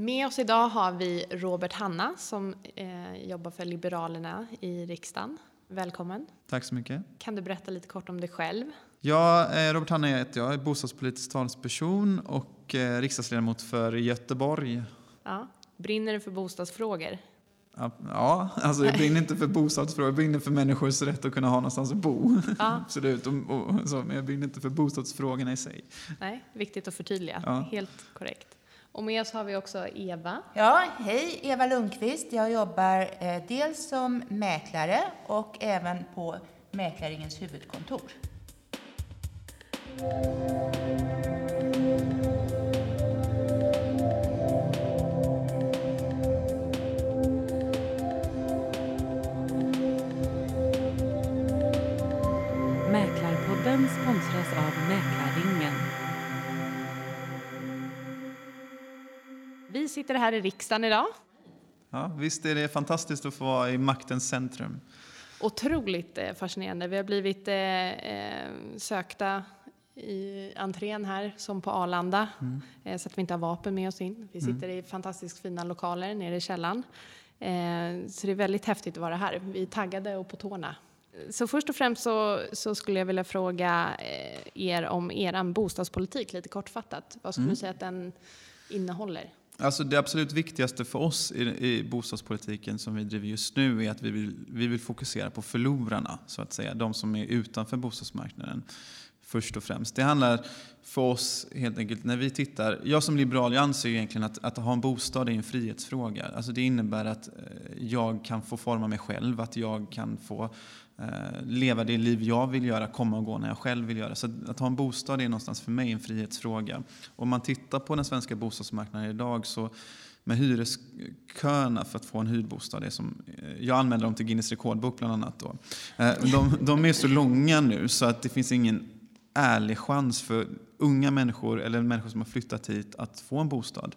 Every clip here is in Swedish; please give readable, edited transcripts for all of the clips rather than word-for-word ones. Med oss idag har vi Robert Hanna som jobbar för Liberalerna i riksdagen. Välkommen. Tack så mycket. Kan du berätta lite kort om dig själv? Ja, Robert Hanna heter jag, är bostadspolitisk talsperson och riksdagsledamot för Göteborg. Ja, brinner du för bostadsfrågor? Ja, alltså jag brinner inte för bostadsfrågor, jag brinner för människors rätt att kunna ha någonstans att bo. Ja. Absolut, och så, men jag brinner inte för bostadsfrågorna i sig. Nej, viktigt att förtydliga. Ja. Helt korrekt. Och med oss har vi också Eva. Ja, hej, Eva Lundqvist. Jag jobbar dels som mäklare och även på Mäklarringens huvudkontor. Mäklarpodden sponsras av Mäklarringen. Vi sitter här i riksdagen idag. Ja, visst är det fantastiskt att få vara i maktens centrum. Otroligt fascinerande. Vi har blivit sökta i entrén här som på Arlanda. Så att vi inte har vapen med oss in. Vi sitter i fantastiskt fina lokaler nere i källaren. Så det är väldigt häftigt att vara här. Vi är taggade och på tårna. Så först och främst så skulle jag vilja fråga er om er bostadspolitik lite kortfattat. Vad skulle du säga att den innehåller? Alltså det absolut viktigaste för oss i bostadspolitiken som vi driver just nu är att vi vill fokusera på förlorarna, så att säga, de som är utanför bostadsmarknaden först och främst. Det handlar för oss helt enkelt när vi tittar, jag som liberal, jag anser egentligen att ha en bostad är en frihetsfråga. Alltså det innebär att jag kan få forma mig själv, att jag kan få leva det liv jag vill göra, komma och gå när jag själv vill göra. Så att ha en bostad är någonstans för mig en frihetsfråga. Om man tittar på den svenska bostadsmarknaden idag så med hyresköerna för att få en hyrbostad, det som jag använder dem till Guinness rekordbok bland annat då. De är så långa nu så att det finns ingen ärlig chans för unga människor eller människor som har flyttat hit att få en bostad.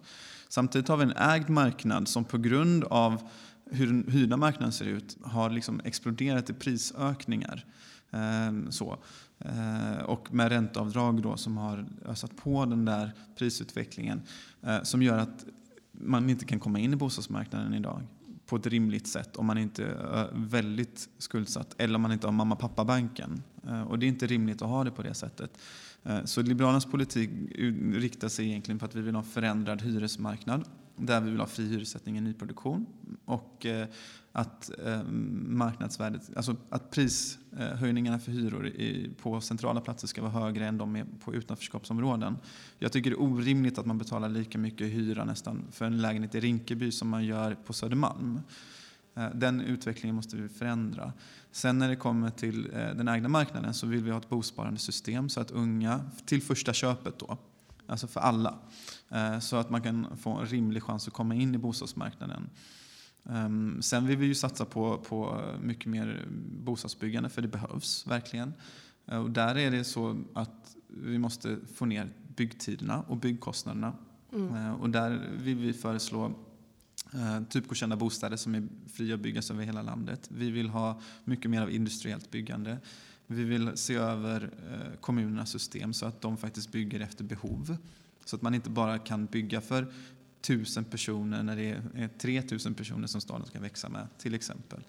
Samtidigt har vi en ägd marknad som på grund av hur den hyrda marknaden ser ut har liksom exploderat i prisökningar. Och med ränteavdrag då, som har ösat på den där prisutvecklingen som gör att man inte kan komma in i bostadsmarknaden idag på ett rimligt sätt om man inte är väldigt skuldsatt eller om man inte har mamma-pappa-banken. Och det är inte rimligt att ha det på det sättet. Så Liberalernas politik riktar sig egentligen på att vi vill ha en förändrad hyresmarknad där vi vill ha fri hyressättning i nyproduktion och att marknadsvärdet, alltså att prishöjningarna för hyror på centrala platser ska vara högre än de är på utanförskapsområden. Jag tycker det är orimligt att man betalar lika mycket hyra nästan för en lägenhet i Rinkeby som man gör på Södermalm. Den utvecklingen måste vi förändra. Sen när det kommer till den ägda marknaden så vill vi ha ett bosparande system så att unga, till första köpet då, alltså för alla, så att man kan få en rimlig chans att komma in i bostadsmarknaden. Sen vill vi ju satsa på mycket mer bostadsbyggande för det behövs verkligen. Och där är det så att vi måste få ner byggtiderna och byggkostnaderna. Och där vill vi föreslå typgodkända bostäder som är fria att byggas över hela landet. Vi vill ha mycket mer av industriellt byggande. Vi vill se över kommunernas system så att de faktiskt bygger efter behov. Så att man inte bara kan bygga för 1000 personer när det är 3000 personer som staden ska växa med till exempel.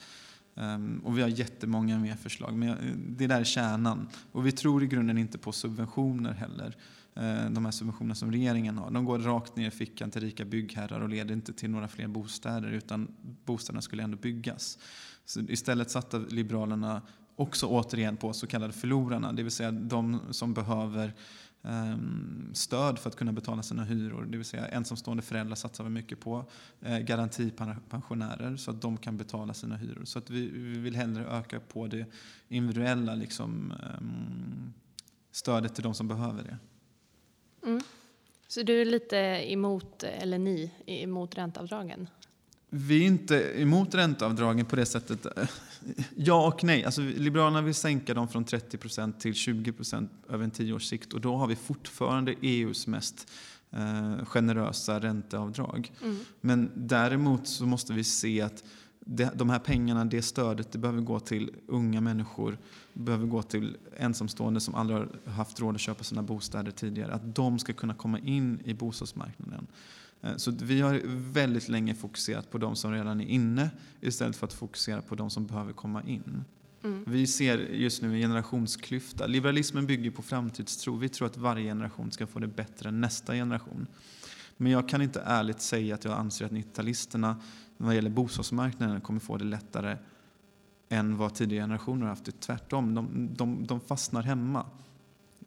Och vi har jättemånga mer förslag, men det där är kärnan. Och vi tror i grunden inte på subventioner heller. De här subventionerna som regeringen har, de går rakt ner i fickan till rika byggherrar och leder inte till några fler bostäder, utan bostäderna skulle ändå byggas. Så istället satte Liberalerna också återigen på så kallade förlorarna, det vill säga de som behöver stöd för att kunna betala sina hyror, det vill säga ensamstående föräldrar satsar vi mycket på, garantipensionärer så att de kan betala sina hyror. Så att vi vill hellre öka på det individuella liksom, stödet till de som behöver det. Så du är lite emot, eller ni är emot ränteavdragen? Vi är inte emot ränteavdragen på det sättet. Ja och nej. Alltså, Liberalerna vill sänka dem från 30% till 20% över en 10-års sikt. Och då har vi fortfarande EU:s mest generösa ränteavdrag. Men däremot så måste vi se att de här pengarna, det stödet, det behöver gå till unga människor, behöver gå till ensamstående som aldrig har haft råd att köpa sina bostäder tidigare. Att de ska kunna komma in i bostadsmarknaden. Så vi har väldigt länge fokuserat på de som redan är inne istället för att fokusera på de som behöver komma in. Mm. Vi ser just nu en generationsklyfta. Liberalismen bygger på framtidstro. Vi tror att varje generation ska få det bättre än nästa generation. Men jag kan inte ärligt säga att jag anser att 90-talisterna vad gäller bostadsmarknaden kommer få det lättare än vad tidigare generationer har haft det. Tvärtom, de fastnar hemma.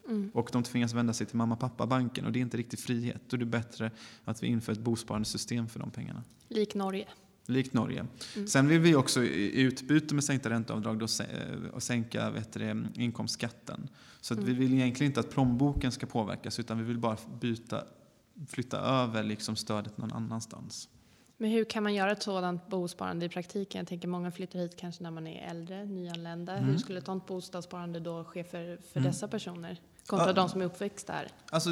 Mm. Och de tvingas vända sig till mamma- och pappa-banken. Och det är inte riktigt frihet. Då är det bättre att vi inför ett bosparandesystem för de pengarna. Likt Norge. Mm. Sen vill vi också i utbyte med sänkta ränteavdrag och sänka inkomstskatten. Så att vi vill egentligen inte att plånboken ska påverkas, utan vi vill bara flytta över liksom stödet någon annanstans. Men hur kan man göra ett sådant bosparande i praktiken? Jag tänker många flyttar hit kanske när man är äldre, nyanlända. Mm. Hur skulle ett sådant bostadssparande då ske för dessa personer? Kontra de som är uppväxt där. Alltså,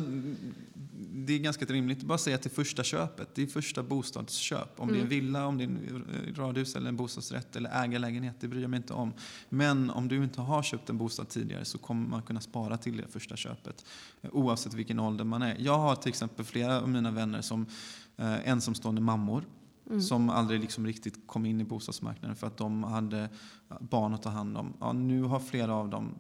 det är ganska rimligt att bara säga till första köpet. Det är första bostadsköp. Om det är en villa, om det är en radhus eller en bostadsrätt eller ägarlägenhet, det bryr jag mig inte om. Men om du inte har köpt en bostad tidigare så kommer man kunna spara till det första köpet. Oavsett vilken ålder man är. Jag har till exempel flera av mina vänner som ensamstående mammor. Mm. Som aldrig liksom riktigt kom in i bostadsmarknaden för att de hade barn att ta hand om. Ja, nu har flera av dem,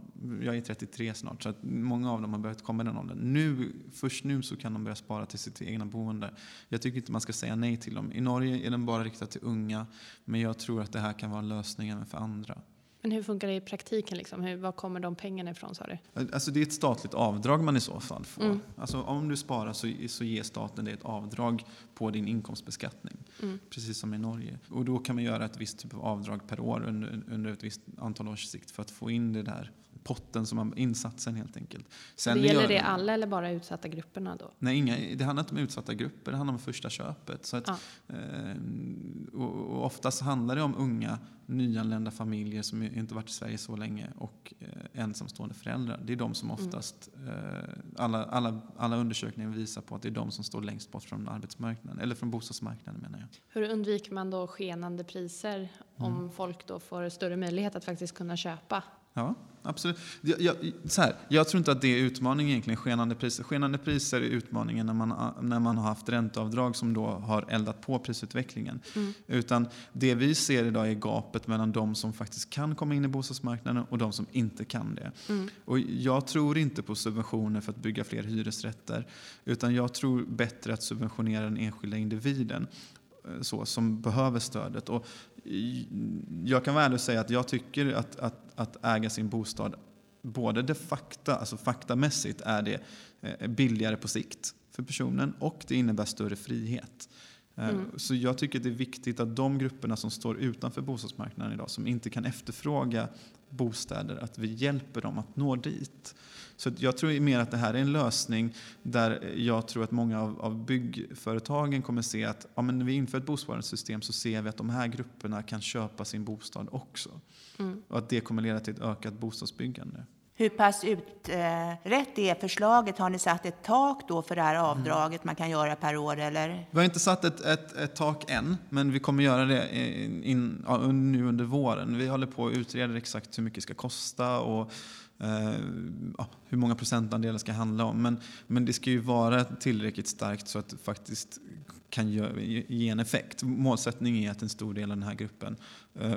jag är 33 snart, så att många av dem har börjat komma i den åldern. Först nu så kan de börja spara till sitt egna boende. Jag tycker inte man ska säga nej till dem. I Norge är den bara riktad till unga, men jag tror att det här kan vara lösningen för andra. Men hur funkar det i praktiken? Liksom? Var kommer de pengarna ifrån, sa du? Alltså, det är ett statligt avdrag man i så fall får. Mm. Alltså, om du sparar så ger staten dig ett avdrag på din inkomstbeskattning. Mm. Precis som i Norge. Och då kan man göra ett visst typ av avdrag per år under ett visst antal års sikt för att få in det där potten som man insatsen helt enkelt. Sen det gäller det alla eller bara utsatta grupperna då? Nej, det handlar inte om utsatta grupper. Det handlar om första köpet. Så att, och oftast handlar det om unga nyanlända familjer som inte varit i Sverige så länge och ensamstående föräldrar. Det är de som oftast alla undersökningar visar på att det är de som står längst bort från arbetsmarknaden eller från bostadsmarknaden menar jag. Hur undviker man då skenande priser om folk då får större möjlighet att faktiskt kunna köpa? Ja, absolut. Jag tror inte att det är utmaningen egentligen, skenande priser. Skenande priser är utmaningen när man har haft ränteavdrag som då har eldat på prisutvecklingen. Mm. Utan det vi ser idag är gapet mellan de som faktiskt kan komma in i bostadsmarknaden och de som inte kan det. Mm. Och jag tror inte på subventioner för att bygga fler hyresrätter, utan jag tror bättre att subventionera den enskilda individen som behöver stödet. Och jag kan väl säga att jag tycker att äga sin bostad både de facto, alltså faktamässigt är det billigare på sikt för personen och det innebär större frihet. Så jag tycker det är viktigt att de grupperna som står utanför bostadsmarknaden idag som inte kan efterfråga bostäder, att vi hjälper dem att nå dit. Så jag tror mer att det här är en lösning där jag tror att många av byggföretagen kommer se att när vi inför ett bosparandesystem så ser vi att de här grupperna kan köpa sin bostad också. Och att det kommer leda till ett ökat bostadsbyggande. Hur pass utrett är förslaget? Har ni satt ett tak då för det här avdraget man kan göra per år? Eller? Vi har inte satt ett tak än, men vi kommer göra det nu under våren. Vi håller på att utreda exakt hur mycket det ska kosta och hur många procentandelar ska handla om. Men det ska ju vara tillräckligt starkt så att det faktiskt kan ge en effekt. Målsättningen är att en stor del av den här gruppen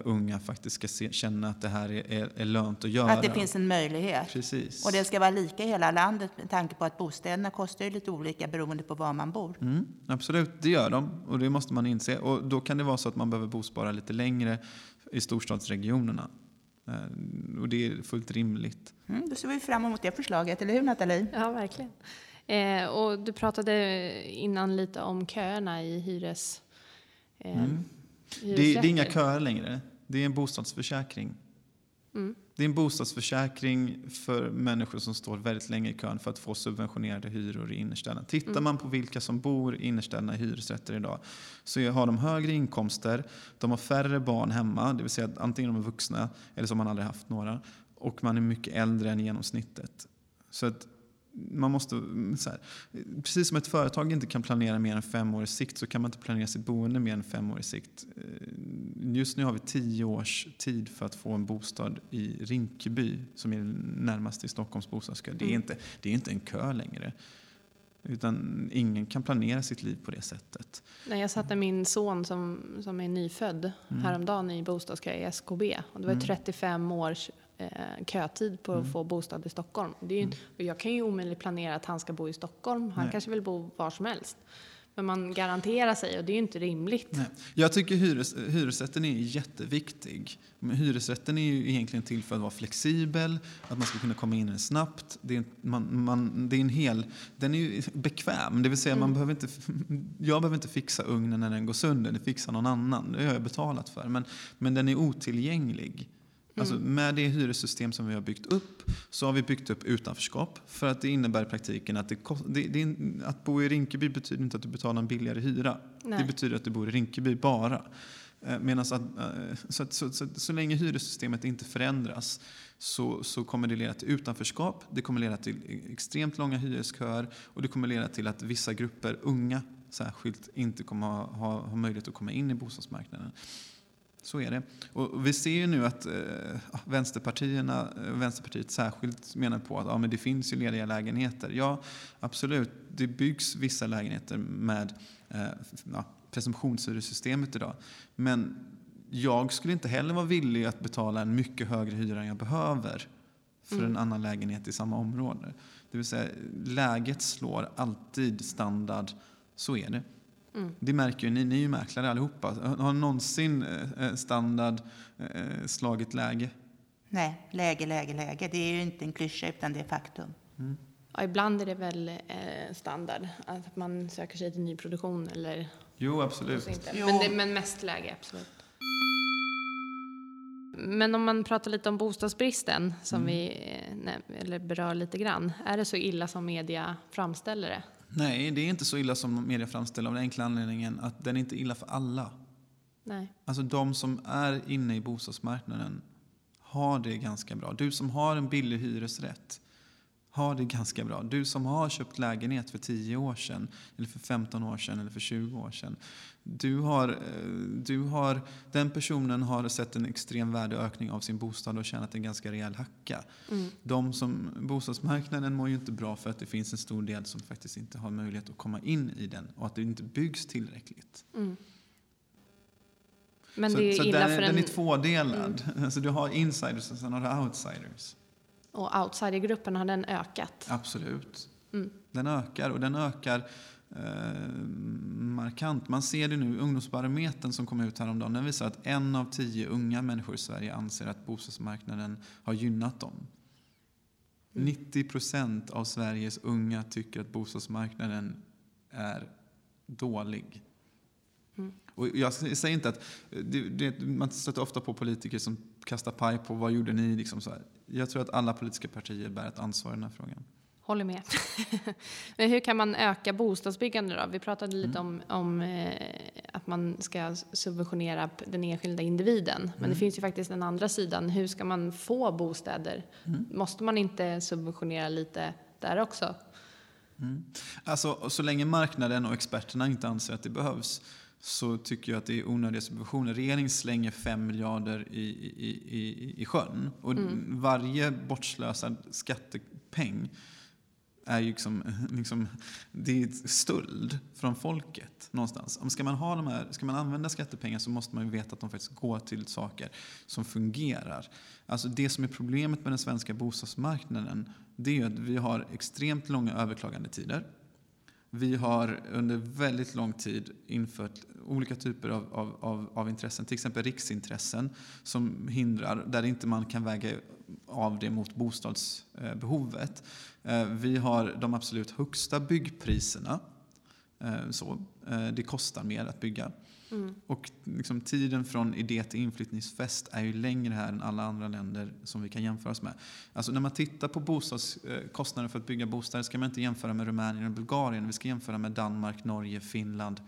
unga faktiskt ska känna att det här är lönt att göra. Att det finns en möjlighet. Precis. Och det ska vara lika i hela landet med tanke på att bostäderna kostar ju lite olika beroende på var man bor. Mm, absolut, det gör de och det måste man inse. Och då kan det vara så att man behöver bospara lite längre i storstadsregionerna. Och det är fullt rimligt. Då ser vi fram emot det förslaget, eller hur Nathalie? Ja, verkligen. Och du pratade innan lite om köerna i hyresrätter. Det är inga köer längre. Det är en bostadsförsäkring. Mm. Det är en bostadsförsäkring för människor som står väldigt länge i kön för att få subventionerade hyror i innerstäderna. Tittar man på vilka som bor i innerstäderna i hyresrätter idag så har de högre inkomster, de har färre barn hemma, det vill säga att antingen de är vuxna eller som man aldrig haft några, och man är mycket äldre än genomsnittet. Så att man måste, precis som ett företag inte kan planera mer än 5 år i sikt så kan man inte planera sitt boende mer än 5 år i sikt. Just nu har vi 10 års tid för att få en bostad i Rinkeby som är närmast i Stockholms bostadskö. Det är inte en kö längre. Utan ingen kan planera sitt liv på det sättet. Nej, jag satte min son som är nyfödd häromdagen i bostadskö i SKB. Och det var 35 års kötid på att få bostad i Stockholm. Det är ju, och jag kan ju omöjligt planera att han ska bo i Stockholm. Han kanske vill bo var som helst. Men man garanterar sig, och det är ju inte rimligt. Nej. Jag tycker hyresrätten är jätteviktig. Men hyresrätten är ju egentligen till för att vara flexibel. Att man ska kunna komma in snabbt. Det är, det är en hel... Den är ju bekväm. Det vill säga, jag behöver inte fixa ugnen när den går sönder. Det fixar någon annan. Det har jag betalat för. Men den är otillgänglig. Alltså, med det hyressystem som vi har byggt upp så har vi byggt upp utanförskap, för att det innebär i praktiken att att bo i Rinkeby betyder inte att du betalar en billigare hyra. Nej. Det betyder att du bor i Rinkeby bara. Så länge hyressystemet inte förändras så kommer det leda till utanförskap, det kommer leda till extremt långa hyresköer, och det kommer leda till att vissa grupper, unga särskilt, inte kommer ha möjlighet att komma in i bostadsmarknaden. Så är det. Och vi ser ju nu att Vänsterpartiet särskilt menar på att men det finns ju lediga lägenheter. Ja, absolut. Det byggs vissa lägenheter med presumtionshyressystemet idag. Men jag skulle inte heller vara villig att betala en mycket högre hyra än jag behöver för en annan lägenhet i samma område. Det vill säga, läget slår alltid standard. Så är det. Det märker ju ni är ju mäklare allihopa. Har någonsin standard slagit läge? Nej, läge. Det är ju inte en klyscha, utan det är faktum. Ja, ibland är det väl standard att man söker sig till nyproduktion eller... Jo, absolut. Men mest läge, absolut. Men om man pratar lite om bostadsbristen som vi berör lite grann. Är det så illa som media framställer det? Nej, det är inte så illa som media framställer, av den enkla anledningen att den är inte illa för alla. Nej. Alltså, de som är inne i bostadsmarknaden har det ganska bra. Du som har en billig hyresrätt har det ganska bra. Du som har köpt lägenhet för 10 år sedan, eller för 15 år sedan, eller för 20 år sedan. Den personen har sett en extrem värdeökning av sin bostad och tjänat en ganska rejäl hacka. Bostadsmarknaden mår ju inte bra för att det finns en stor del som faktiskt inte har möjlighet att komma in i den, och att det inte byggs tillräckligt. Men så, det är så illa för den är tvådelad. Alltså, du har insiders och sen har du outsiders. Och outsidergruppen, har den ökat? Absolut. Den ökar, och den ökar markant. Man ser det nu, ungdomsbarometern som kom ut häromdagen, den visar att 1 av 10 unga människor i Sverige anser att bostadsmarknaden har gynnat dem. 90% av Sveriges unga tycker att bostadsmarknaden är dålig. Och jag säger inte att... man stöter ofta på politiker som kastar paj på vad gjorde ni, liksom så här. Jag tror att alla politiska partier bär ett ansvar i den här frågan. Håller med. Men hur kan man öka bostadsbyggande då? Vi pratade lite om att man ska subventionera den enskilda individen. Men det finns ju faktiskt den andra sidan. Hur ska man få bostäder? Måste man inte subventionera lite där också? Alltså, så länge marknaden och experterna inte anser att det behövs, så tycker jag att det är onödiga subventioner. Regeringen slänger 5 miljarder i sjön. Och varje bortslösad skattepeng är ju liksom det är stöld från folket någonstans. Om ska man använda skattepengar, så måste man ju veta att de faktiskt går till saker som fungerar. Alltså, det som är problemet med den svenska bostadsmarknaden, det är att vi har extremt långa överklagandetider. Vi har under väldigt lång tid infört olika typer av intressen, till exempel riksintressen som hindrar, där inte man kan väga av det mot bostadsbehovet. Vi har de absolut högsta byggpriserna. Så det kostar mer att bygga. Och liksom tiden från idé till inflyttningsfest är ju längre här än alla andra länder som vi kan jämföra oss med. Alltså, när man tittar på bostadskostnader för att bygga bostäder, ska man inte jämföra med Rumänien och Bulgarien. Vi ska jämföra med Danmark, Norge, Finland,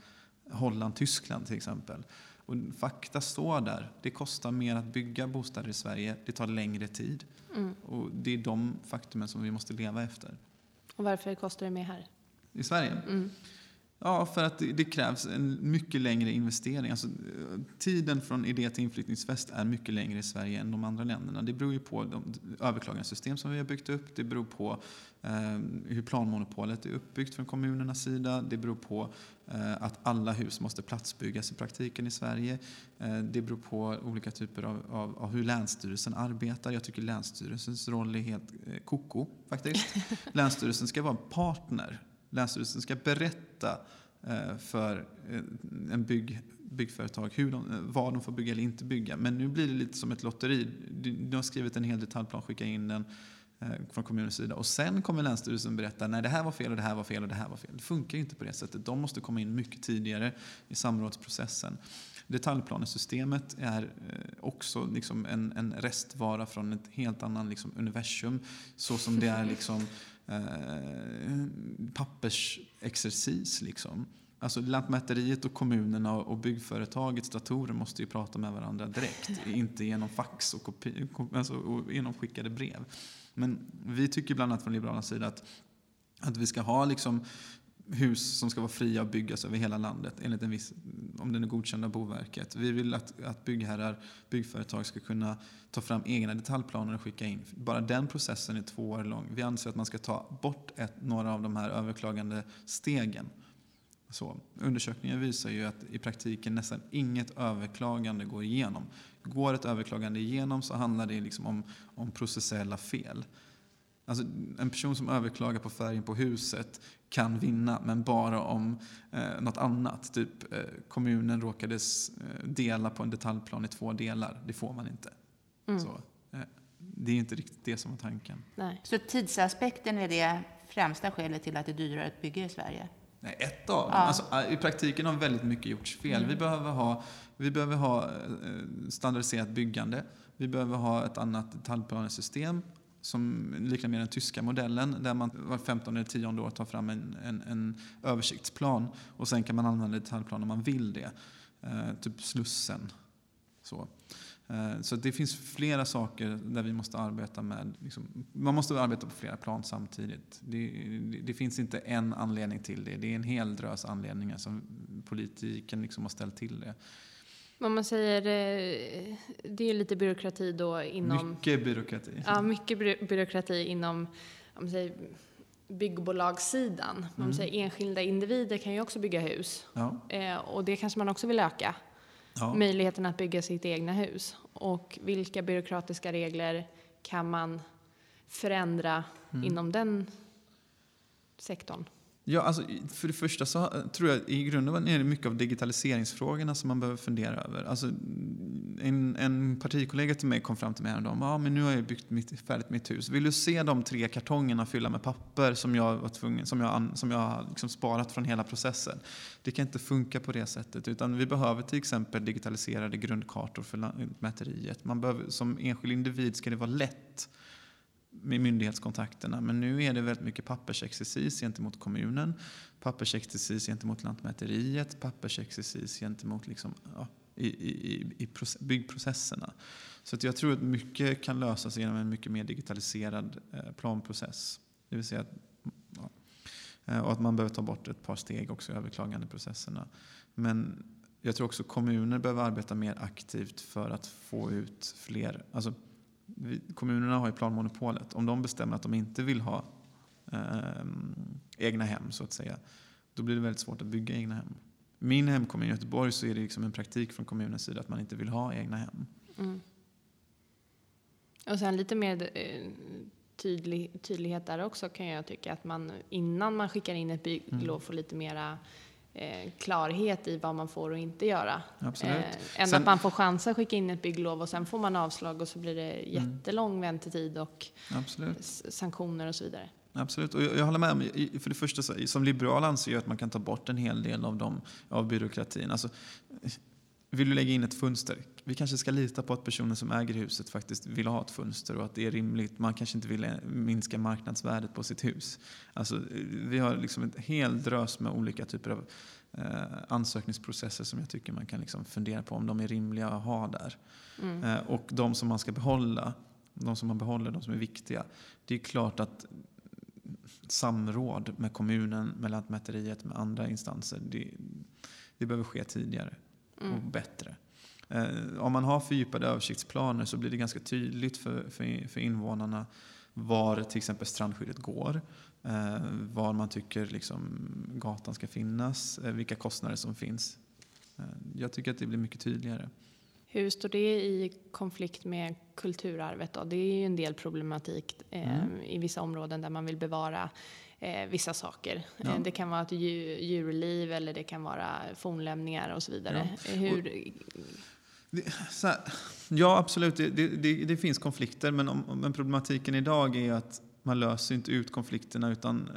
Holland, Tyskland till exempel. Och fakta står där. Det kostar mer att bygga bostäder i Sverige. Det tar längre tid. Och det är de faktumen som vi måste leva efter. Och varför kostar det mer här? I Sverige? Ja, för att det krävs en mycket längre investering. Alltså, tiden från idé till inflyttningsfest är mycket längre i Sverige än de andra länderna. Det beror ju på de överklagandesystem som vi har byggt upp. Det beror på hur planmonopolet är uppbyggt från kommunernas sida. Det beror på att alla hus måste platsbyggas i praktiken i Sverige. Det beror på olika typer av hur länsstyrelsen arbetar. Jag tycker länsstyrelsens roll är helt koko faktiskt. Länsstyrelsen ska vara en partner. Länsstyrelsen ska berätta för en byggföretag vad de får bygga eller inte bygga. Men nu blir det lite som ett lotteri. De har skrivit en hel detaljplan, skicka in den från kommunens sida. Och sen kommer länsstyrelsen berätta, nej, det här var fel och det här var fel och det här var fel. Det funkar inte på det sättet. De måste komma in mycket tidigare i samrådsprocessen. Detaljplanesystemet är också liksom en restvara från ett helt annan liksom universum. Så som det är liksom pappersexercis liksom. Alltså Lantmäteriet och kommunerna och byggföretagets datorer måste ju prata med varandra direkt, inte genom fax och och genomskickade brev. Men vi tycker bland annat från Liberalernas sida att vi ska ha liksom hus som ska vara fria att byggas över hela landet enligt en viss, om den är godkänd av Boverket. Vi vill att byggherrar, byggföretag ska kunna ta fram egna detaljplaner och skicka in. Bara den processen är 2 år lång. Vi anser att man ska ta bort några av de här överklagande stegen. Så, undersökningen visar ju att i praktiken nästan inget överklagande går igenom. Går ett överklagande igenom så handlar det liksom om processuella fel. Alltså, en person som överklagar på färgen på huset kan vinna, men bara om något annat. Typ kommunen råkades dela på en detaljplan i 2 delar. Det får man inte. Mm. Så, det är inte riktigt det som var tanken. Nej. Så tidsaspekten är det främsta skälet till att det är dyrare att bygga i Sverige? Nej, ett av dem. Ja. Alltså, i praktiken har väldigt mycket gjorts fel. Mm. Vi behöver ha standardiserat byggande. Vi behöver ha ett annat detaljplanesystem som liknar mer den tyska modellen, där man var 15 eller 10 år tar fram en översiktsplan och sen kan man använda detaljplan om man vill det. Typ Slussen. Så det finns flera saker där vi måste arbeta med. Liksom, man måste arbeta på flera plan samtidigt. Det finns inte en anledning till det. Det är en hel drös anledningar som politiken liksom har ställt till det. Vad man säger, det är lite byråkrati då inom... Mycket byråkrati. Ja, mycket byråkrati inom byggbolagssidan. Man säger, enskilda individer kan ju också bygga hus. Ja. Och det kanske man också vill öka. Ja. Möjligheten att bygga sitt egna hus. Och vilka byråkratiska regler kan man förändra inom den sektorn? Ja, alltså, för det första så tror jag i grunden är det mycket av digitaliseringsfrågorna som man behöver fundera över. Alltså, en partikollega till mig kom fram till mig och sa, men nu har jag byggt färdigt mitt hus. Vill du se de 3 kartongerna fylla med papper som jag var tvungen, som jag liksom sparat från hela processen? Det kan inte funka på det sättet, utan vi behöver till exempel digitaliserade grundkartor för Lantmäteriet. Man behöver, som enskild individ ska det vara lätt med myndighetskontakterna, men nu är det väldigt mycket pappersexercis gentemot kommunen, pappersexercis gentemot Lantmäteriet, pappersexercis gentemot liksom, i byggprocesserna. Så att jag tror att mycket kan lösas genom en mycket mer digitaliserad planprocess. Det vill säga och att man behöver ta bort ett par steg också i överklagandeprocesserna. Men jag tror också kommuner behöver arbeta mer aktivt för att få ut fler... Alltså, kommunerna har ju planmonopolet. Om de bestämmer att de inte vill ha egna hem så att säga, då blir det väldigt svårt att bygga egna hem. Min hemkommun i Göteborg, så är det liksom en praktik från kommunens sida att man inte vill ha egna hem. Mm. Och sen lite mer tydlighet där också, kan jag tycka, att man innan man skickar in ett bygglov får lite mera klarhet i vad man får och inte göra. Än sen, att man får chansa att skicka in ett bygglov och sen får man avslag och så blir det jättelång väntetid och sanktioner och så vidare. Absolut, och jag håller med om, för det första som liberal anser jag att man kan ta bort en hel del av byråkratin. Alltså, vill du lägga in ett fönster? Vi kanske ska lita på att personen som äger huset faktiskt vill ha ett fönster och att det är rimligt. Man kanske inte vill minska marknadsvärdet på sitt hus. Alltså, vi har liksom ett helt drös med olika typer av ansökningsprocesser som jag tycker man kan liksom fundera på om de är rimliga att ha där. Mm. Och de som man ska behålla, de som man behåller, de som är viktiga. Det är klart att samråd med kommunen, med Lantmäteriet, med andra instanser. Det behöver ske tidigare och bättre. Om man har fördjupade översiktsplaner så blir det ganska tydligt för invånarna var till exempel strandskyddet går, var man tycker liksom gatan ska finnas, vilka kostnader som finns. Jag tycker att det blir mycket tydligare. Hur står det i konflikt med kulturarvet då? Det är ju en del problematik i vissa områden där man vill bevara vissa saker. Ja. Det kan vara ett djurliv eller det kan vara fornlämningar och så vidare. Ja. Ja, absolut. Det finns konflikter, men problematiken idag är att man löser inte ut konflikterna, utan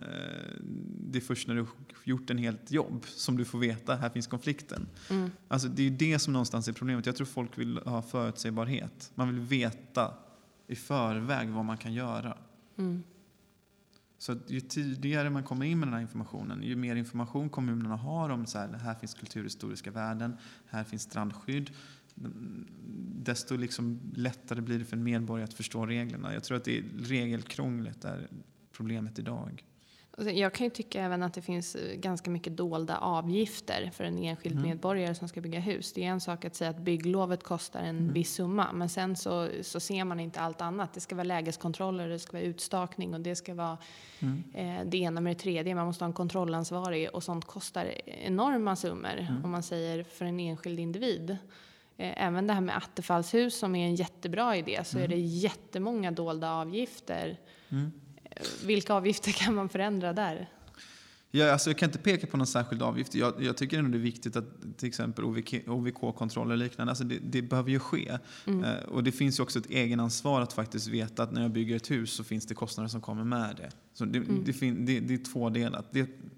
det är först när du gjort en helt jobb som du får veta här finns konflikten. Mm. Alltså, det är det som någonstans är problemet. Jag tror folk vill ha förutsägbarhet. Man vill veta i förväg vad man kan göra. Mm. Så ju tidigare man kommer in med den här informationen, ju mer information kommunerna har om så här finns kulturhistoriska värden, här finns strandskydd, desto liksom lättare blir det för en medborgare att förstå reglerna. Jag tror att det är regelkrånglet där problemet idag. Jag kan ju tycka även att det finns ganska mycket dolda avgifter för en enskild medborgare som ska bygga hus. Det är en sak att säga att bygglovet kostar en viss summa, men sen så ser man inte allt annat. Det ska vara lägeskontroller, det ska vara utstakning och det ska vara det ena med det tredje. Man måste ha en kontrollansvarig och sånt kostar enorma summor om man säger för en enskild individ. Även det här med attefallshus som är en jättebra idé, så är det jättemånga dolda avgifter. Mm. Vilka avgifter kan man förändra där? Ja, alltså jag kan inte peka på någon särskild avgift. Jag tycker ändå det är viktigt att till exempel OVK-kontroller och liknande, alltså det behöver ju ske. Mm. Och det finns ju också ett egenansvar att faktiskt veta att när jag bygger ett hus så finns det kostnader som kommer med det. Så det är två delar.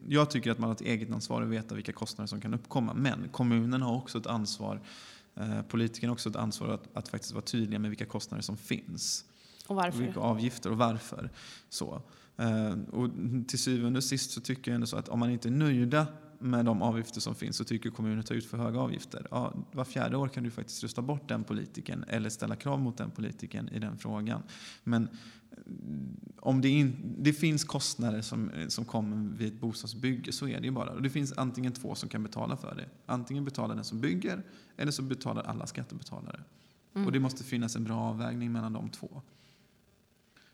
Jag tycker att man har ett eget ansvar att veta vilka kostnader som kan uppkomma. Men kommunen har också ett ansvar, politiken har också ett ansvar att faktiskt vara tydliga med vilka kostnader som finns. Och varför. Vilka avgifter och varför. Så. Och till syvende och sist så tycker jag ändå så att om man inte är nöjda med de avgifter som finns så tycker kommunen att ta ut för höga avgifter. Ja, var fjärde år kan du faktiskt rösta bort den politiken eller ställa krav mot den politiken i den frågan. Men om det finns kostnader som kommer vid ett bostadsbygge, så är det ju bara. Och det finns antingen två som kan betala för det. Antingen betalar den som bygger eller så betalar alla skattebetalare. Mm. Och det måste finnas en bra avvägning mellan de två.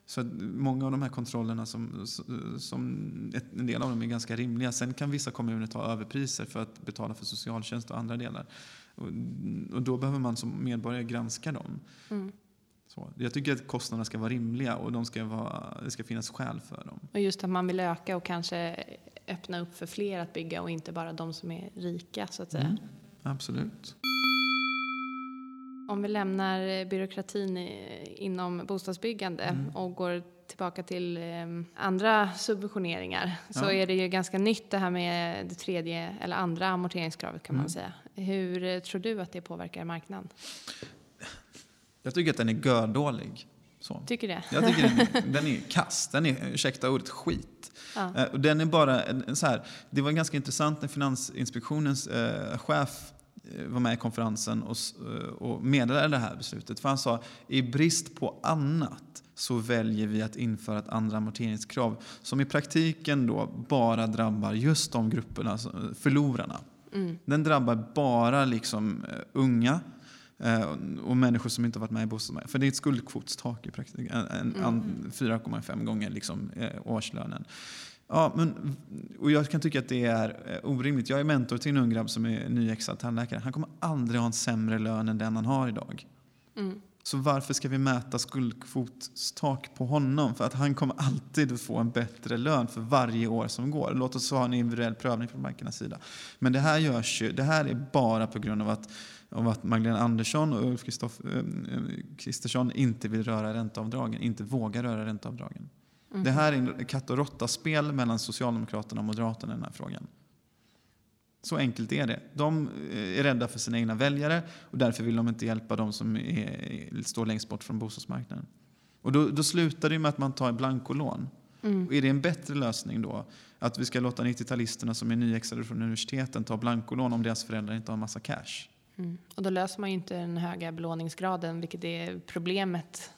Så många av de här kontrollerna en del av dem är ganska rimliga. Sen kan vissa kommuner ta överpriser för att betala för socialtjänst och andra delar. Och då behöver man som medborgare granska dem. Mm. Så, jag tycker att kostnaderna ska vara rimliga och det ska finnas skäl för dem. Och just att man vill öka och kanske öppna upp för fler att bygga och inte bara de som är rika så att säga. Mm, absolut. Om vi lämnar byråkratin inom bostadsbyggande och går tillbaka till andra subventioneringar, så är det ju ganska nytt det här med det tredje eller andra amorteringskravet kan man säga. Hur tror du att det påverkar marknaden? Jag tycker att den är gördålig. Så. Tycker det? Jag tycker den är kass. Den är, ursäkta ordet, skit. Ja. Den är bara så här. Det var ganska intressant när Finansinspektionens chef var med i konferensen och meddelade det här beslutet. För han sa, i brist på annat så väljer vi att införa ett andra amorteringskrav som i praktiken då bara drabbar just de grupperna, förlorarna. Mm. Den drabbar bara liksom unga och människor som inte har varit med i bostadsmarknaden. För det är ett skuldkvotstak i praktiken. 4,5 gånger liksom årslönen. Ja, och jag kan tycka att det är orimligt. Jag är mentor till en ung grabb som är nyexad tandläkare. Han kommer aldrig ha en sämre lön än den han har idag. Mm. Så varför ska vi mäta skuldkvotstak på honom? För att han kommer alltid att få en bättre lön för varje år som går. Låt oss ha en individuell prövning från bankernas sida. Men det här görs ju, det här är bara på grund av att Magdalena Andersson och Ulf Kristersson inte vill röra ränteavdragen, inte vågar röra ränteavdragen. Mm. Det här är en katt- och råtta-spel mellan Socialdemokraterna och Moderaterna i den här frågan. Så enkelt är det. De är rädda för sina egna väljare och därför vill de inte hjälpa de som står längst bort från bostadsmarknaden. Och då slutar det med att man tar blankolån. Mm. Och är det en bättre lösning då att vi ska låta 90-talisterna som är nyexade från universiteten ta blankolån om deras föräldrar inte har massa cash? Mm. Och då löser man ju inte den höga belåningsgraden, vilket är problemet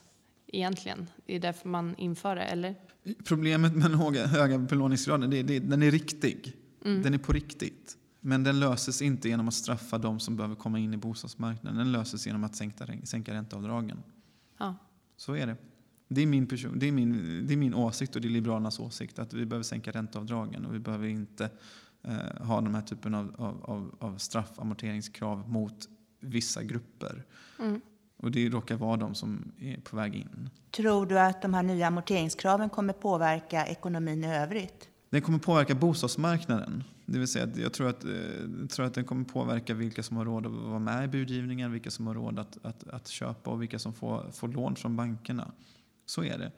egentligen. Det är därför man inför det, eller? Problemet med den höga belåningsgraden, den är riktig. Mm. Den är på riktigt. Men den löses inte genom att straffa de som behöver komma in i bostadsmarknaden. Den löses genom att sänka ränteavdragen. Ja. Så är det. Det är min åsikt, och det är Liberalernas åsikt, att vi behöver sänka ränteavdragen, och vi behöver inte ha den här typen av straffamorteringskrav mot vissa grupper. Mm. Och det råkar vara de som är på väg in. Tror du att de här nya amorteringskraven kommer påverka ekonomin i övrigt? Den kommer påverka bostadsmarknaden. Det vill säga att jag tror att den kommer påverka vilka som har råd att vara med i budgivningen, vilka som har råd att köpa och vilka som får lån från bankerna. Så är det.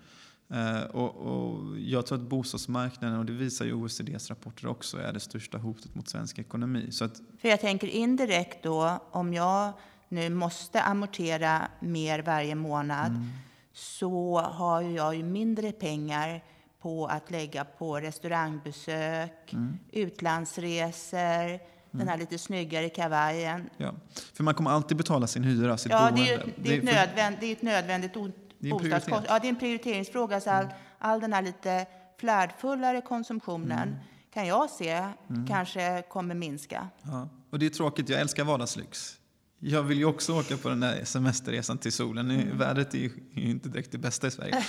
Och jag tror att bostadsmarknaden, och det visar ju OECDs rapporter också, är det största hotet mot svensk ekonomi. Så att... För jag tänker indirekt då, om jag nu måste amortera mer varje månad, så har jag ju mindre pengar på att lägga på restaurangbesök, utlandsresor, den här lite snyggare kavajen. Ja, för man kommer alltid betala sin hyra, sitt boende. Ja, det är ett nödvändigt bostadskost. Ja, det är en prioriteringsfråga. Så all den här lite flärdfullare konsumtionen kan jag se kanske kommer minska. Ja. Och det är tråkigt, jag älskar vardagslyx. Jag vill ju också åka på den där semesterresan till solen. Vädret är ju inte direkt det bästa i Sverige.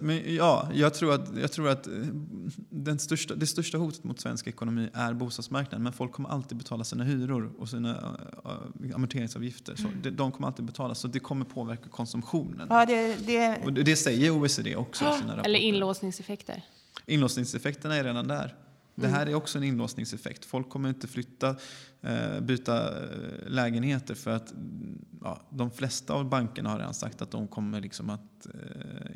Men jag tror att det största hotet mot svensk ekonomi är bostadsmarknaden. Men folk kommer alltid betala sina hyror och sina amorteringsavgifter. Så de kommer alltid betala, så det kommer påverka konsumtionen. Ja, och det säger OECD också. I sina rapporter. Eller inlåsningseffekter. Inlåsningseffekterna är redan där. Det här är också en inlåsningseffekt. Folk kommer inte byta lägenheter, för att de flesta av bankerna har redan sagt att de kommer liksom att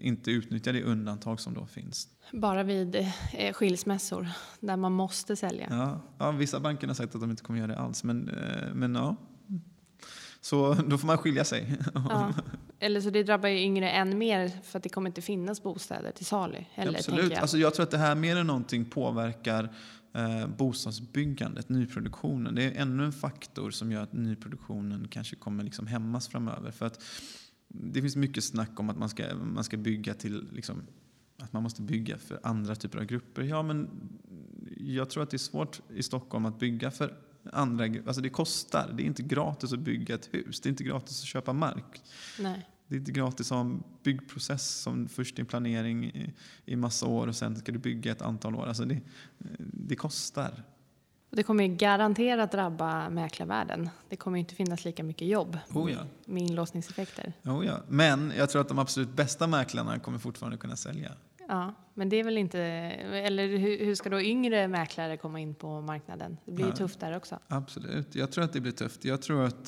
inte utnyttja det undantag som då finns. Bara vid skilsmässor där man måste sälja. Ja, vissa banker har sagt att de inte kommer göra det alls, men. Så då får man skilja sig. Ja. Eller så det drabbar ju yngre än mer, för att det kommer inte finnas bostäder till salu. Eller, absolut. Jag. Alltså, jag tror att det här mer än någonting påverkar bostadsbyggandet, nyproduktionen. Det är ännu en faktor som gör att nyproduktionen kanske kommer liksom hämmas framöver. För att det finns mycket snack om att man ska bygga till... Liksom, att man måste bygga för andra typer av grupper. Ja, men jag tror att det är svårt i Stockholm att bygga för... andra, alltså det kostar, det är inte gratis att bygga ett hus, det är inte gratis att köpa mark. Nej. Det är inte gratis att ha en byggprocess som först är en planering i massa år och sen ska du bygga ett antal år, alltså det kostar. Det kommer garanterat drabba mäklarvärlden. Det kommer inte finnas lika mycket jobb med inlåsningseffekter. Men jag tror att de absolut bästa mäklarna kommer fortfarande kunna sälja. Ja, men det är väl inte... Eller hur ska då yngre mäklare komma in på marknaden? Det blir ju tufft där också. Absolut, jag tror att det blir tufft. Jag tror att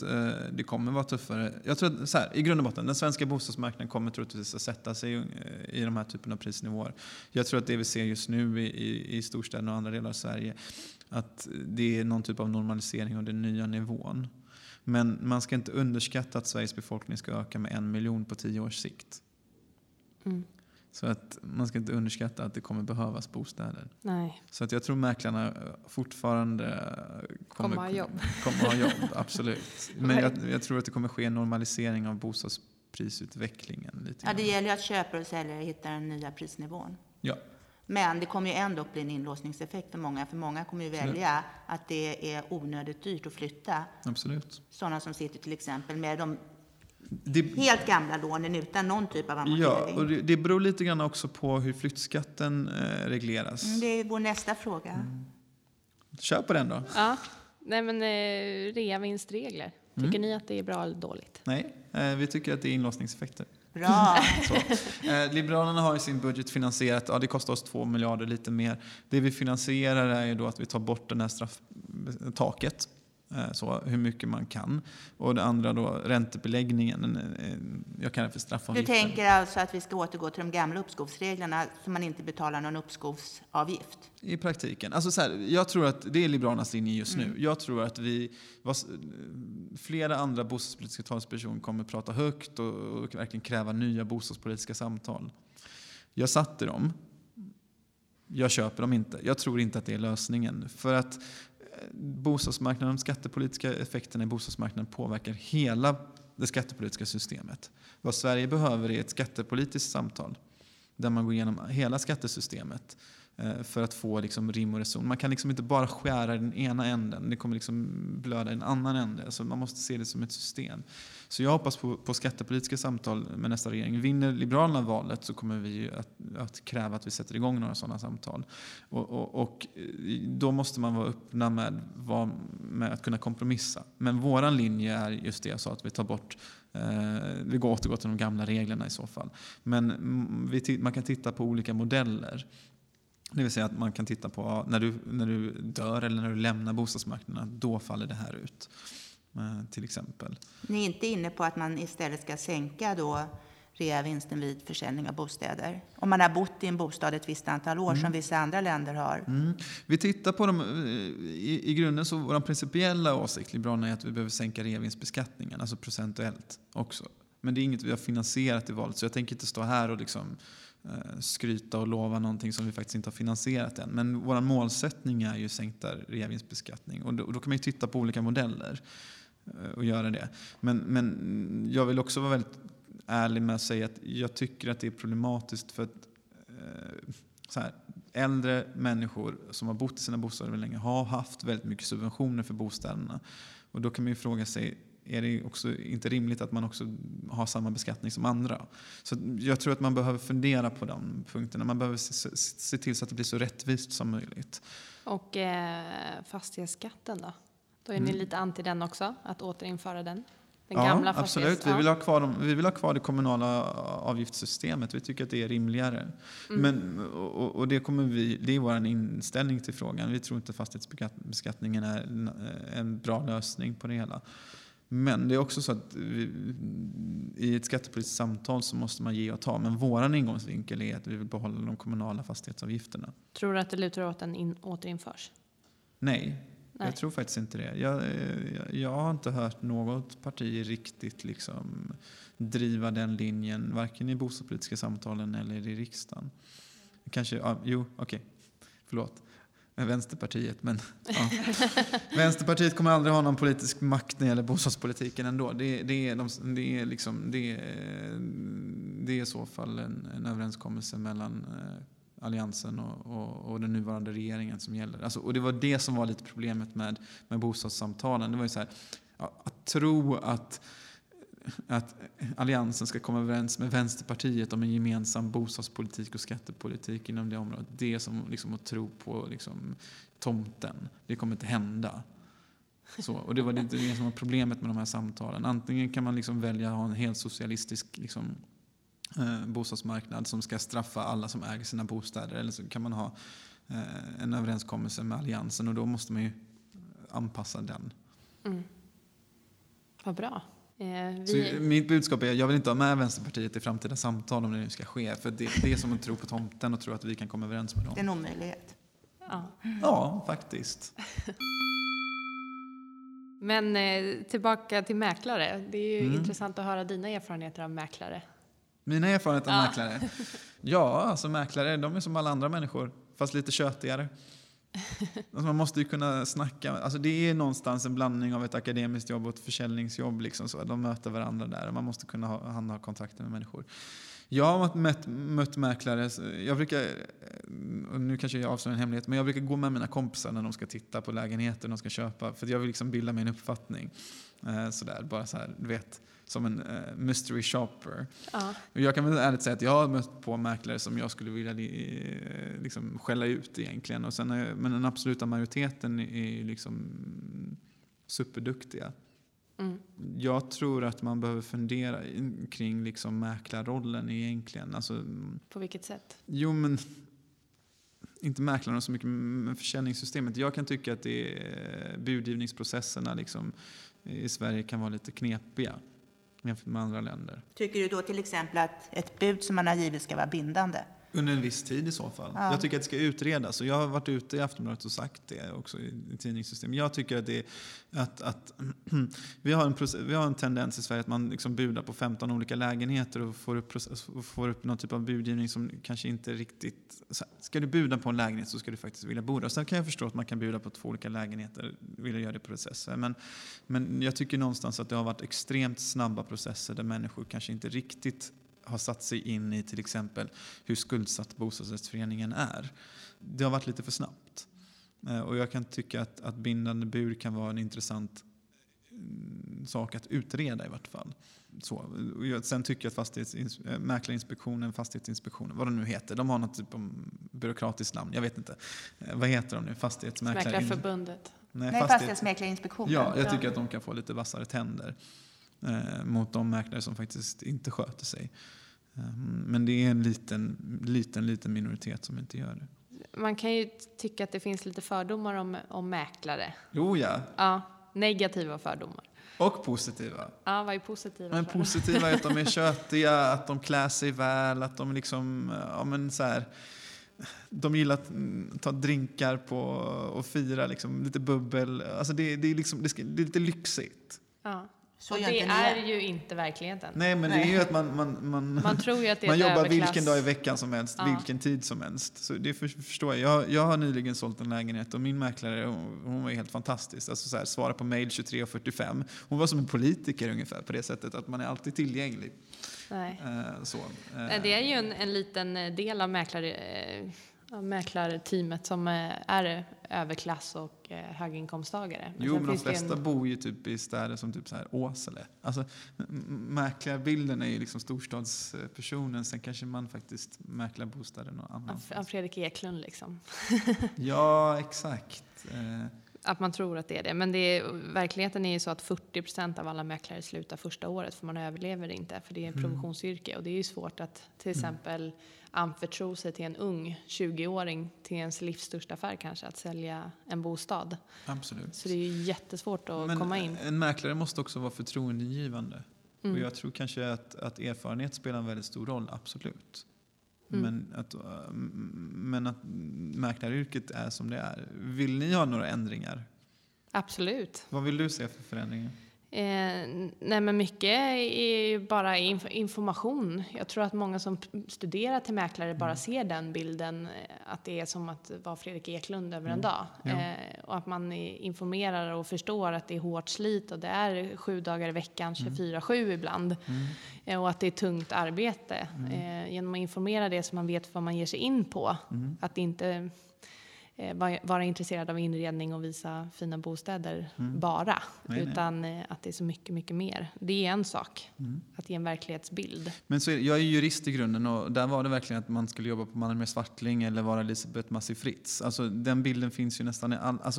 det kommer vara tuffare. Jag tror att, i grund och botten, den svenska bostadsmarknaden kommer troligtvis att sätta sig i de här typen av prisnivåer. Jag tror att det vi ser just nu i storstäderna och andra delar av Sverige, att det är någon typ av normalisering av den nya nivån. Men man ska inte underskatta att Sveriges befolkning ska öka med 1 miljon på 10 års sikt. Mm. Så att man ska inte underskatta att det kommer behövas bostäder. Nej. Så att jag tror mäklarna fortfarande kommer ha jobb. Absolut. Men jag tror att det kommer ske en normalisering av bostadsprisutvecklingen. Lite grann. Det gäller ju att köpare och säljare hittar den nya prisnivån. Ja. Men det kommer ju ändå bli en inlåsningseffekt för många. För många kommer ju välja att det är onödigt dyrt att flytta. Absolut. Sådana som sitter till exempel med de... helt gamla lånen utan någon typ av amortering. Ja, och det beror lite grann också på hur flyttskatten regleras. Det är vår nästa fråga. Kör på den då. Ja. Nej, men reavinstregler. Tycker ni att det är bra eller dåligt? Nej, vi tycker att det är inlåsningseffekter. Bra. Liberalerna har i sin budget finansierat, det kostar oss 2 miljarder lite mer. Det vi finansierar är ju då att vi tar bort den här strafftaket. Så hur mycket man kan. Och det andra då, räntebeläggningen. Jag kallar det för straffavgiften. Du tänker alltså att vi ska återgå till de gamla uppskovsreglerna, så man inte betalar någon uppskovsavgift? I praktiken. Alltså jag tror att det är Liberalernas linje just nu. Jag tror att flera andra bostadspolitiska talspersoner kommer prata högt och verkligen kräva nya bostadspolitiska samtal. Jag satt i dem. Jag köper dem inte. Jag tror inte att det är lösningen. För att bostadsmarknaden, de skattepolitiska effekterna i bostadsmarknaden påverkar hela det skattepolitiska systemet. Vad Sverige behöver är ett skattepolitiskt samtal. där man går igenom hela skattesystemet för att få liksom rim och reson. Man kan liksom inte bara skära den ena änden, det kommer liksom blöda en annan ände. Så man måste se det som ett system. Så jag hoppas på skattepolitiska samtal med nästa regering. Vinner Liberalerna valet så kommer vi att kräva att vi sätter igång några sådana samtal. Och då måste man vara öppna med att kunna kompromissa. Men våran linje är just det jag sa, att vi tar bort, vi går återgå till de gamla reglerna i så fall. Men man kan titta på olika modeller. Det vill säga att man kan titta på när du dör eller när du lämnar bostadsmarknaden, då faller det här ut till exempel. Ni är inte inne på att man istället ska sänka då reavinsten vid försäljning av bostäder? Om man har bott i en bostad ett visst antal år som vissa andra länder har. Mm. Vi tittar på dem i grunden, så vår principiella åsikt Liberalerna är att vi behöver sänka reavinstbeskattningen, alltså procentuellt också. Men det är inget vi har finansierat i valet, så jag tänker inte stå här och liksom skryta och lova någonting som vi faktiskt inte har finansierat än. Men vår målsättning är ju sänkta reavinstbeskattning. Och då kan man ju titta på olika modeller och göra det. Men jag vill också vara väldigt ärlig med att säga att jag tycker att det är problematiskt för att äldre människor som har bott i sina bostäder länge har haft väldigt mycket subventioner för bostäderna. Och då kan man ju fråga sig, är det också inte rimligt att man också har samma beskattning som andra? Så jag tror att man behöver fundera på de punkterna. Man behöver se till så att det blir så rättvist som möjligt. Och fastighetsskatten då? Då är ni lite anti den också, att återinföra den? Den gamla fastighetsskatten? Absolut. Vi vill ha kvar det kommunala avgiftssystemet. Vi tycker att det är rimligare. Mm. Men det är vår inställning till frågan. Vi tror inte fastighetsbeskattningen är en bra lösning på det hela. Men det är också så att i ett skattepolitiskt samtal så måste man ge och ta. Men våran ingångsvinkel är att vi vill behålla de kommunala fastighetsavgifterna. Tror du att det lutar åt den återinförs? Nej, jag tror faktiskt inte det. Jag har inte hört något parti riktigt liksom driva den linjen. Varken i bostadspolitiska samtalen eller i riksdagen. Vänsterpartiet, men ja. Vänsterpartiet kommer aldrig ha någon politisk makt när det gäller bostadspolitiken ändå. Det är i så fall en överenskommelse mellan Alliansen och den nuvarande regeringen som gäller. Alltså, och det var det som var lite problemet med bostadssamtalen. Det var ju så här, att tro att Alliansen ska komma överens med Vänsterpartiet om en gemensam bostadspolitik och skattepolitik inom det området. Det är som liksom att tro på liksom tomten. Det kommer inte hända. Så, och det var det som var problemet med de här samtalen. Antingen kan man liksom välja att ha en helt socialistisk liksom bostadsmarknad som ska straffa alla som äger sina bostäder, eller så kan man ha en överenskommelse med Alliansen, och då måste man ju anpassa den. Mm. Vad bra. Så mitt budskap är att jag vill inte ha med Vänsterpartiet i framtida samtal om det nu ska ske, för det är som att tro på tomten och tro att vi kan komma överens med dem. Det är en omöjlighet. Ja, faktiskt. Men tillbaka till mäklare. Det är ju intressant att höra dina erfarenheter av mäklare. Mina erfarenheter av mäklare? Ja, alltså mäklare, de är som alla andra människor, fast lite tjötigare. Alltså man måste ju kunna snacka, alltså det är någonstans en blandning av ett akademiskt jobb och ett försäljningsjobb liksom, så de möter varandra där och man måste kunna handla kontakter med människor. Jag har mött mäklare. Jag brukar, nu kanske jag avslöjar en hemlighet, men jag brukar gå med mina kompisar när de ska titta på lägenheter de ska köpa, för jag vill liksom bilda mig en uppfattning sådär, bara så här, du vet, som en mystery shopper. Ja. Jag kan väl ärligt säga att jag har mött på mäklare som jag skulle vilja liksom skälla ut egentligen. Och sen men den absoluta majoriteten är liksom superduktiga. Mm. Jag tror att man behöver fundera kring liksom mäklarrollen egentligen. Alltså, på vilket sätt? Jo, men inte mäklarna så mycket, men försäljningssystemet. Jag kan tycka att det är budgivningsprocesserna liksom i Sverige kan vara lite knepiga jämfört med andra länder. Tycker du då till exempel att ett bud som man har givit ska vara bindande? Under en viss tid i så fall. Ja. Jag tycker att det ska utredas. Och jag har varit ute i Aftonbladet och sagt det också i tidningssystemet. Jag tycker att vi har en tendens i Sverige att man liksom budar på 15 olika lägenheter och får upp någon typ av budgivning som kanske inte riktigt. Ska du buda på en lägenhet så ska du faktiskt vilja bo där. Sen kan jag förstå att man kan buda på 2 olika lägenheter och vilja göra det processer. Men jag tycker någonstans att det har varit extremt snabba processer där människor kanske inte riktigt har satt sig in i till exempel hur skuldsatt bostadsrättsföreningen är. Det har varit lite för snabbt. Och jag kan tycka att bindande bur kan vara en intressant sak att utreda i vart fall. Så. Sen tycker jag att Mäklarinspektionen, Fastighetsinspektionen, vad de nu heter, de har något typ av byråkratiskt namn, jag vet inte. Vad heter de nu? Fastighetsmäklarförbundet. Nej, Fastighetsmäklarinspektionen. Ja, jag tycker att de kan få lite vassare tänder mot de mäklare som faktiskt inte sköter sig. Men det är en liten minoritet som inte gör det. Man kan ju tycka att det finns lite fördomar om mäklare. Jo, ja. Ja. Negativa fördomar. Och positiva. Ja, vad är positiva? Men positiva är att de är tjötiga, att de klär sig väl, att de liksom, ja men så här, de gillar att ta drinkar på och fira liksom, lite bubbel. Alltså det är liksom, det är lite lyxigt. Ja. Så det är ju inte verkligheten. Nej, men det är ju att man tror ju att det är man jobbar överklass. Vilken dag i veckan som helst, vilken tid som helst. Så det förstår jag. Jag har nyligen sålt en lägenhet och min mäklare, hon var ju helt fantastisk. Alltså så här, svara på mail 23:45. Hon var som en politiker ungefär på det sättet att man är alltid tillgänglig. Nej. Så. Det är ju en liten del av mäklarteamet som är överklass och höginkomsttagare. Jo, men de flesta bor ju typ i städer som typ så här Åsele. Alltså, mäklarbilden är ju liksom storstadspersonen, sen kanske man faktiskt mäklar bostaden och annan. Av Fredrik Eklund liksom. Ja, exakt. Att man tror att det är det. Men verkligheten är ju så att 40% av alla mäklare slutar första året för man överlever inte. För det är en provisionsyrke och det är ju svårt att till exempel anförtro sig till en ung 20-åring till ens livs största affär kanske, att sälja en bostad. Absolut. Så det är ju jättesvårt att komma in. En mäklare måste också vara förtroendegivande. Och jag tror kanske att erfarenhet spelar en väldigt stor roll, absolut. Men att mäklaryrket är som det är. Vill ni ha några ändringar? Absolut. Vad vill du se för förändringar? Nej, men mycket är ju bara information. Jag tror att många som studerar till mäklare bara ser den bilden att det är som att vara Fredrik Eklund över en dag. Ja. Och att man informerar och förstår att det är hårt slit och det är 7 dagar i veckan, 24-7 ibland. Och att det är tungt arbete. Genom att informera det så man vet vad man ger sig in på. Att inte vara intresserad av inredning och visa fina bostäder bara. Nej. Utan att det är så mycket, mycket mer. Det är en sak. Att ge en verklighetsbild. Men så jag är jurist i grunden och där var det verkligen att man skulle jobba på Mannheimer Swartling eller vara Elisabeth Massifritz. Alltså den bilden finns ju nästan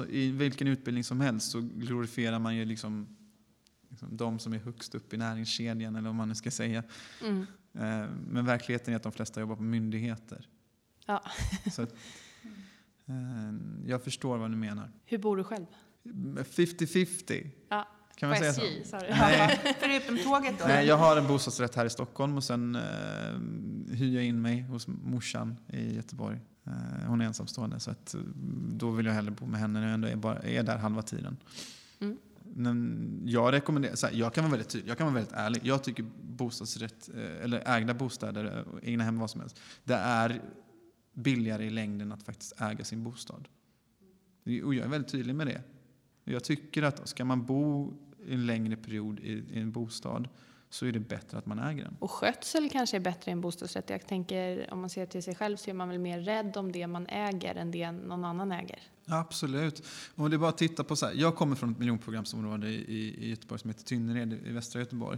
i vilken utbildning som helst så glorifierar man ju liksom de som är högst upp i näringskedjan eller vad man nu ska säga. Men verkligheten är att de flesta jobbar på myndigheter. Ja. Så att jag förstår vad du menar. Hur bor du själv? 50-50. Ja, kan man säga så? Sorry. Nej. Förutom tåget då? Nej, jag har en bostadsrätt här i Stockholm och sen hyr jag in mig hos morsan i Göteborg. Hon är ensamstående så att, då vill jag hellre bo med henne när jag ändå är där halva tiden. Men jag rekommenderar så här, jag kan vara väldigt ärlig. Jag tycker bostadsrätt eller ägda bostäder, egna hem, vad som helst, det är billigare i längden att faktiskt äga sin bostad. Och jag är väldigt tydlig med det. Jag tycker att ska man bo en längre period i en bostad så är det bättre att man äger den. Och skötsel kanske är bättre i en bostadsrätt. Jag tänker, om man ser till sig själv så är man väl mer rädd om det man äger än det någon annan äger. Absolut. Och det är bara att titta på så här. Jag kommer från ett miljonprogramsområde i Göteborg som heter Tynnered i Västra Göteborg.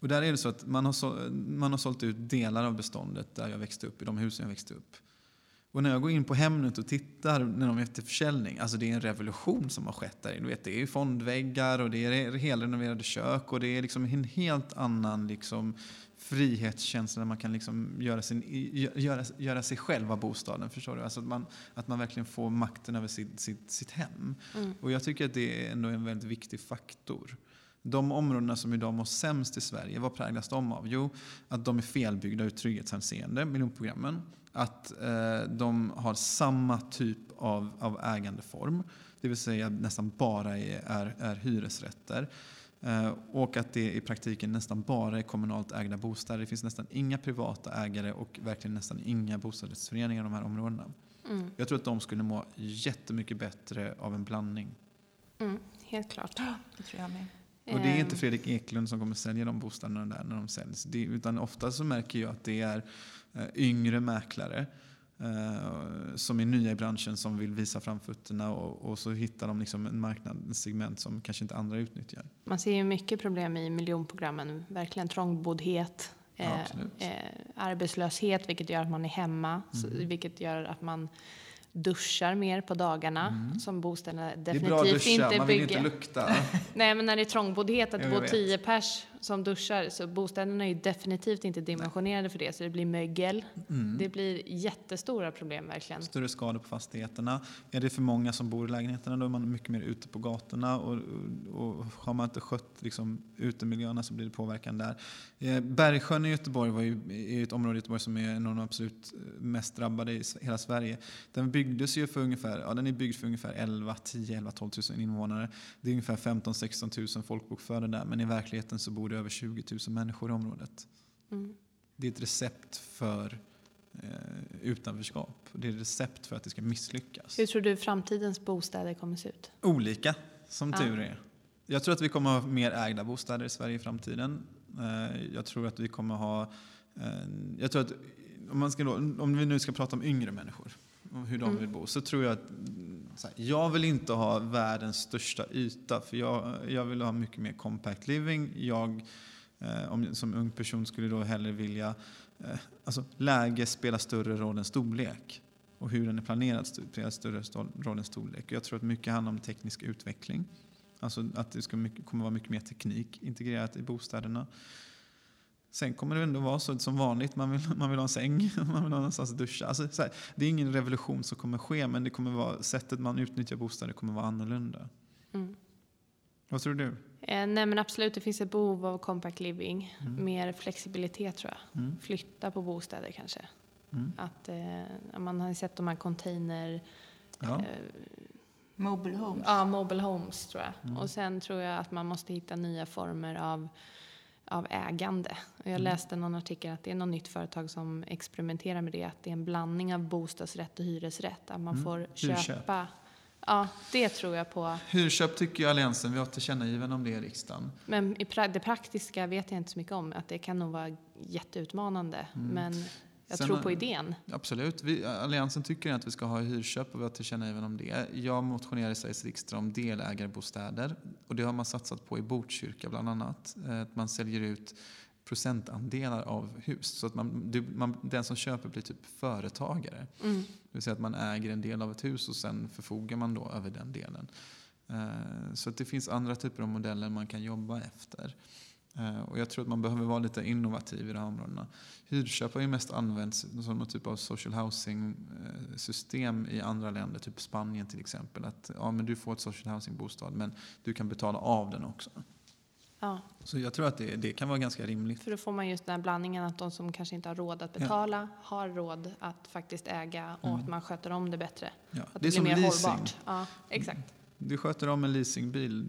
Och där är det så att man har sålt ut delar av beståndet där jag växte upp, i de husen jag växte upp. Och när jag går in på Hemnet och tittar när de är efter försäljning, alltså det är en revolution som har skett där. Du vet, det är fondväggar och det är helrenoverade kök och det är liksom en helt annan liksom frihetskänsla där man kan liksom göra sig själv av bostaden, förstår du? Alltså att man verkligen får makten över sitt hem. Och jag tycker att det är ändå en väldigt viktig faktor. De områdena som idag mår sämst i Sverige, vad präglas de av? Jo, att de är felbyggda ur trygghetshänseende, miljonprogrammen. Att de har samma typ av ägandeform. Det vill säga nästan bara är hyresrätter. Och att det i praktiken nästan bara är kommunalt ägda bostäder. Det finns nästan inga privata ägare och verkligen nästan inga bostadsrättsföreningar i de här områdena. Jag tror att de skulle må jättemycket bättre av en blandning. Helt klart. Det tror jag med. Och det är inte Fredrik Eklund som kommer sälja de bostäderna där när de säljs. Det, utan ofta så märker jag att det är yngre mäklare som är nya i branschen som vill visa framfötterna och så hittar de liksom en marknadssegment som kanske inte andra utnyttjar. Man ser ju mycket problem i miljonprogrammen. Verkligen trångboddhet, arbetslöshet, vilket gör att man är hemma, vilket gör att man duschar mer på dagarna som bostäderna definitivt inte bygger. Det är bra att duscha, man vill inte lukta. Nej, men när det är trångboddhet att bo 10 pers som duschar, så bostäderna är ju definitivt inte dimensionerade för det, så det blir mögel. Mm. Det blir jättestora problem verkligen. Större skador på fastigheterna. Är det för många som bor i lägenheterna, då är man mycket mer ute på gatorna och har man inte skött liksom utemiljöerna så blir det påverkan där. Bergsjön i Göteborg är ett område i Göteborg som är en av de absolut mest drabbade i hela Sverige. Den byggdes ju för ungefär, den är byggd för ungefär 11 000 invånare. Det är ungefär 15 000-16 000 folkbokförda där, men i verkligheten så bor det över 20 000 människor i området. Mm. Det är ett recept för utanförskap. Det är ett recept för att det ska misslyckas. Hur tror du framtidens bostäder kommer se ut? Olika, som tur är. Jag tror att vi kommer ha mer ägda bostäder i Sverige i framtiden. Jag tror att om vi nu ska prata om yngre människor och hur de vill bo, så tror jag att jag vill inte ha världens största yta, för jag vill ha mycket mer compact living. Som ung person skulle då hellre vilja läge spelar större roll än storlek, och hur den är planerad spelar större roll än storlek. Jag tror att mycket handlar om teknisk utveckling, alltså att det kommer vara mycket mer teknik integrerat i bostäderna. Sen kommer det ändå vara så som vanligt. Man vill ha en säng, man vill ha någonstans att duscha. Det är ingen revolution som kommer ske, men det kommer vara, sättet man utnyttjar bostäder kommer vara annorlunda. Mm. Vad tror du? Nej, men absolut, det finns ett behov av compact living. Mer flexibilitet tror jag. Flytta på bostäder kanske. Att, man har sett de här container... mobile homes. Ja, mobile homes tror jag. Och sen tror jag att man måste hitta nya former av ägande. Och jag läste någon artikel att det är något nytt företag som experimenterar med det, att det är en blandning av bostadsrätt och hyresrätt, att man får köpa. Ja, det tror jag på. Hyrköp tycker ju alliansen, vi har tillkännagiven om det i riksdagen. Men i det praktiska vet jag inte så mycket om, att det kan nog vara jätteutmanande, men jag tror på idén. Absolut. Alliansen tycker att vi ska ha hyrköp och vi har tillkännagiven om det. Jag motionerar i Sveriges riksdag om delägarbostäder. Och det har man satsat på i Botkyrka bland annat. Att man säljer ut procentandelar av hus. Så att den som köper blir typ företagare. Mm. Det vill säga att man äger en del av ett hus och sen förfogar man då över den delen. Så att det finns andra typer av modeller man kan jobba efter. Och jag tror att man behöver vara lite innovativ i de här områdena. Hyrköp har ju mest använts som någon typ av social housing-system i andra länder, typ Spanien till exempel. Att men du får ett social housing-bostad, men du kan betala av den också. Ja. Så jag tror att det kan vara ganska rimligt. För då får man just den här blandningen att de som kanske inte har råd att betala har råd att faktiskt äga, och att man sköter om det bättre. Ja. Att det blir mer leasing. Hållbart. Ja, exakt. Du sköter om en leasingbil,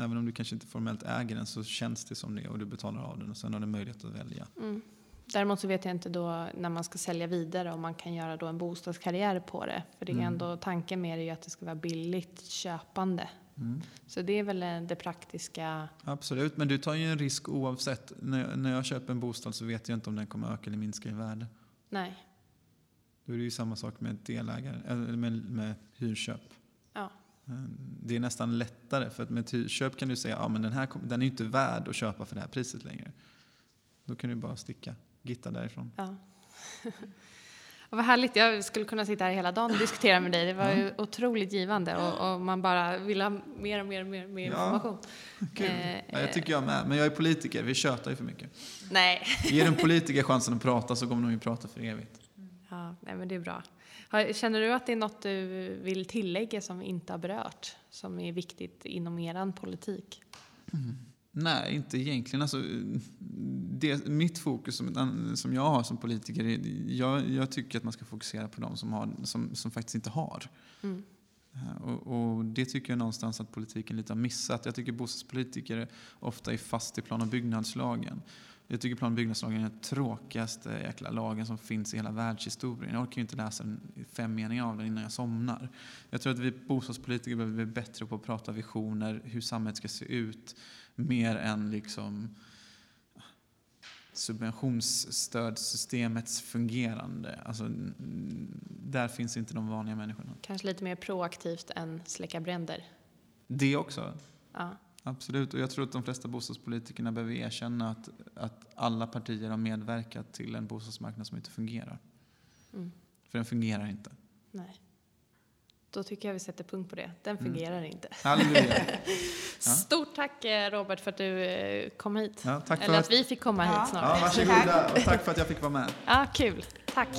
även om du kanske inte formellt äger den, så känns det som det, och du betalar av den och sen har du möjlighet att välja. Mm. Däremot så vet jag inte då när man ska sälja vidare om man kan göra då en bostadskarriär på det. För det är ändå, tanken med det är ju att det ska vara billigt köpande. Mm. Så det är väl det praktiska. Absolut, men du tar ju en risk oavsett. När jag köper en bostad så vet jag inte om den kommer öka eller minska i värde. Nej. Då är det ju samma sak med delägare, eller med hyrköp. Ja. Det är nästan lättare, för att med ett köp kan du säga men den är ju inte värd att köpa för det här priset längre. Då kan du bara gitta därifrån. Ja. Vad härligt, jag skulle kunna sitta här hela dagen och diskutera med dig. Det var ju otroligt givande och man bara vill ha mer information. Kul. Jag tycker jag med, men jag är politiker, vi tjötar ju för mycket. Nej. Ger en politiker chansen att prata så kommer de ju prata för evigt. Ja, nej, men det är bra. Känner du att det är något du vill tillägga som vi inte har berört, som är viktigt inom er politik? Nej, inte egentligen. Mitt fokus som jag har som politiker är, jag tycker att man ska fokusera på de som faktiskt inte har. Mm. Och det tycker jag någonstans att politiken lite har missat. Jag tycker bostadspolitiker ofta är fast i plan- och byggnadslagen. Jag tycker plan- och byggnadslagen är den tråkigaste jäkla lagen som finns i hela världshistorien. Jag orkar ju inte läsa 5 meningar av den innan jag somnar. Jag tror att vi bostadspolitiker behöver bli bättre på att prata visioner, hur samhället ska se ut, mer än liksom subventionsstödsystemets fungerande. Alltså, där finns inte de vanliga människorna. Kanske lite mer proaktivt än släcka bränder. Det också. Ja. Absolut, och jag tror att de flesta bostadspolitikerna behöver erkänna att alla partier har medverkat till en bostadsmarknad som inte fungerar. Mm. För den fungerar inte. Nej. Då tycker jag vi sätter punkt på det. Den fungerar inte. Halleluja. Ja. Stort tack Robert för att du kom hit. Ja, tack. Eller att vi fick komma hit snart. Ja, varsågoda. Och tack för att jag fick vara med. Ja, kul. Tack.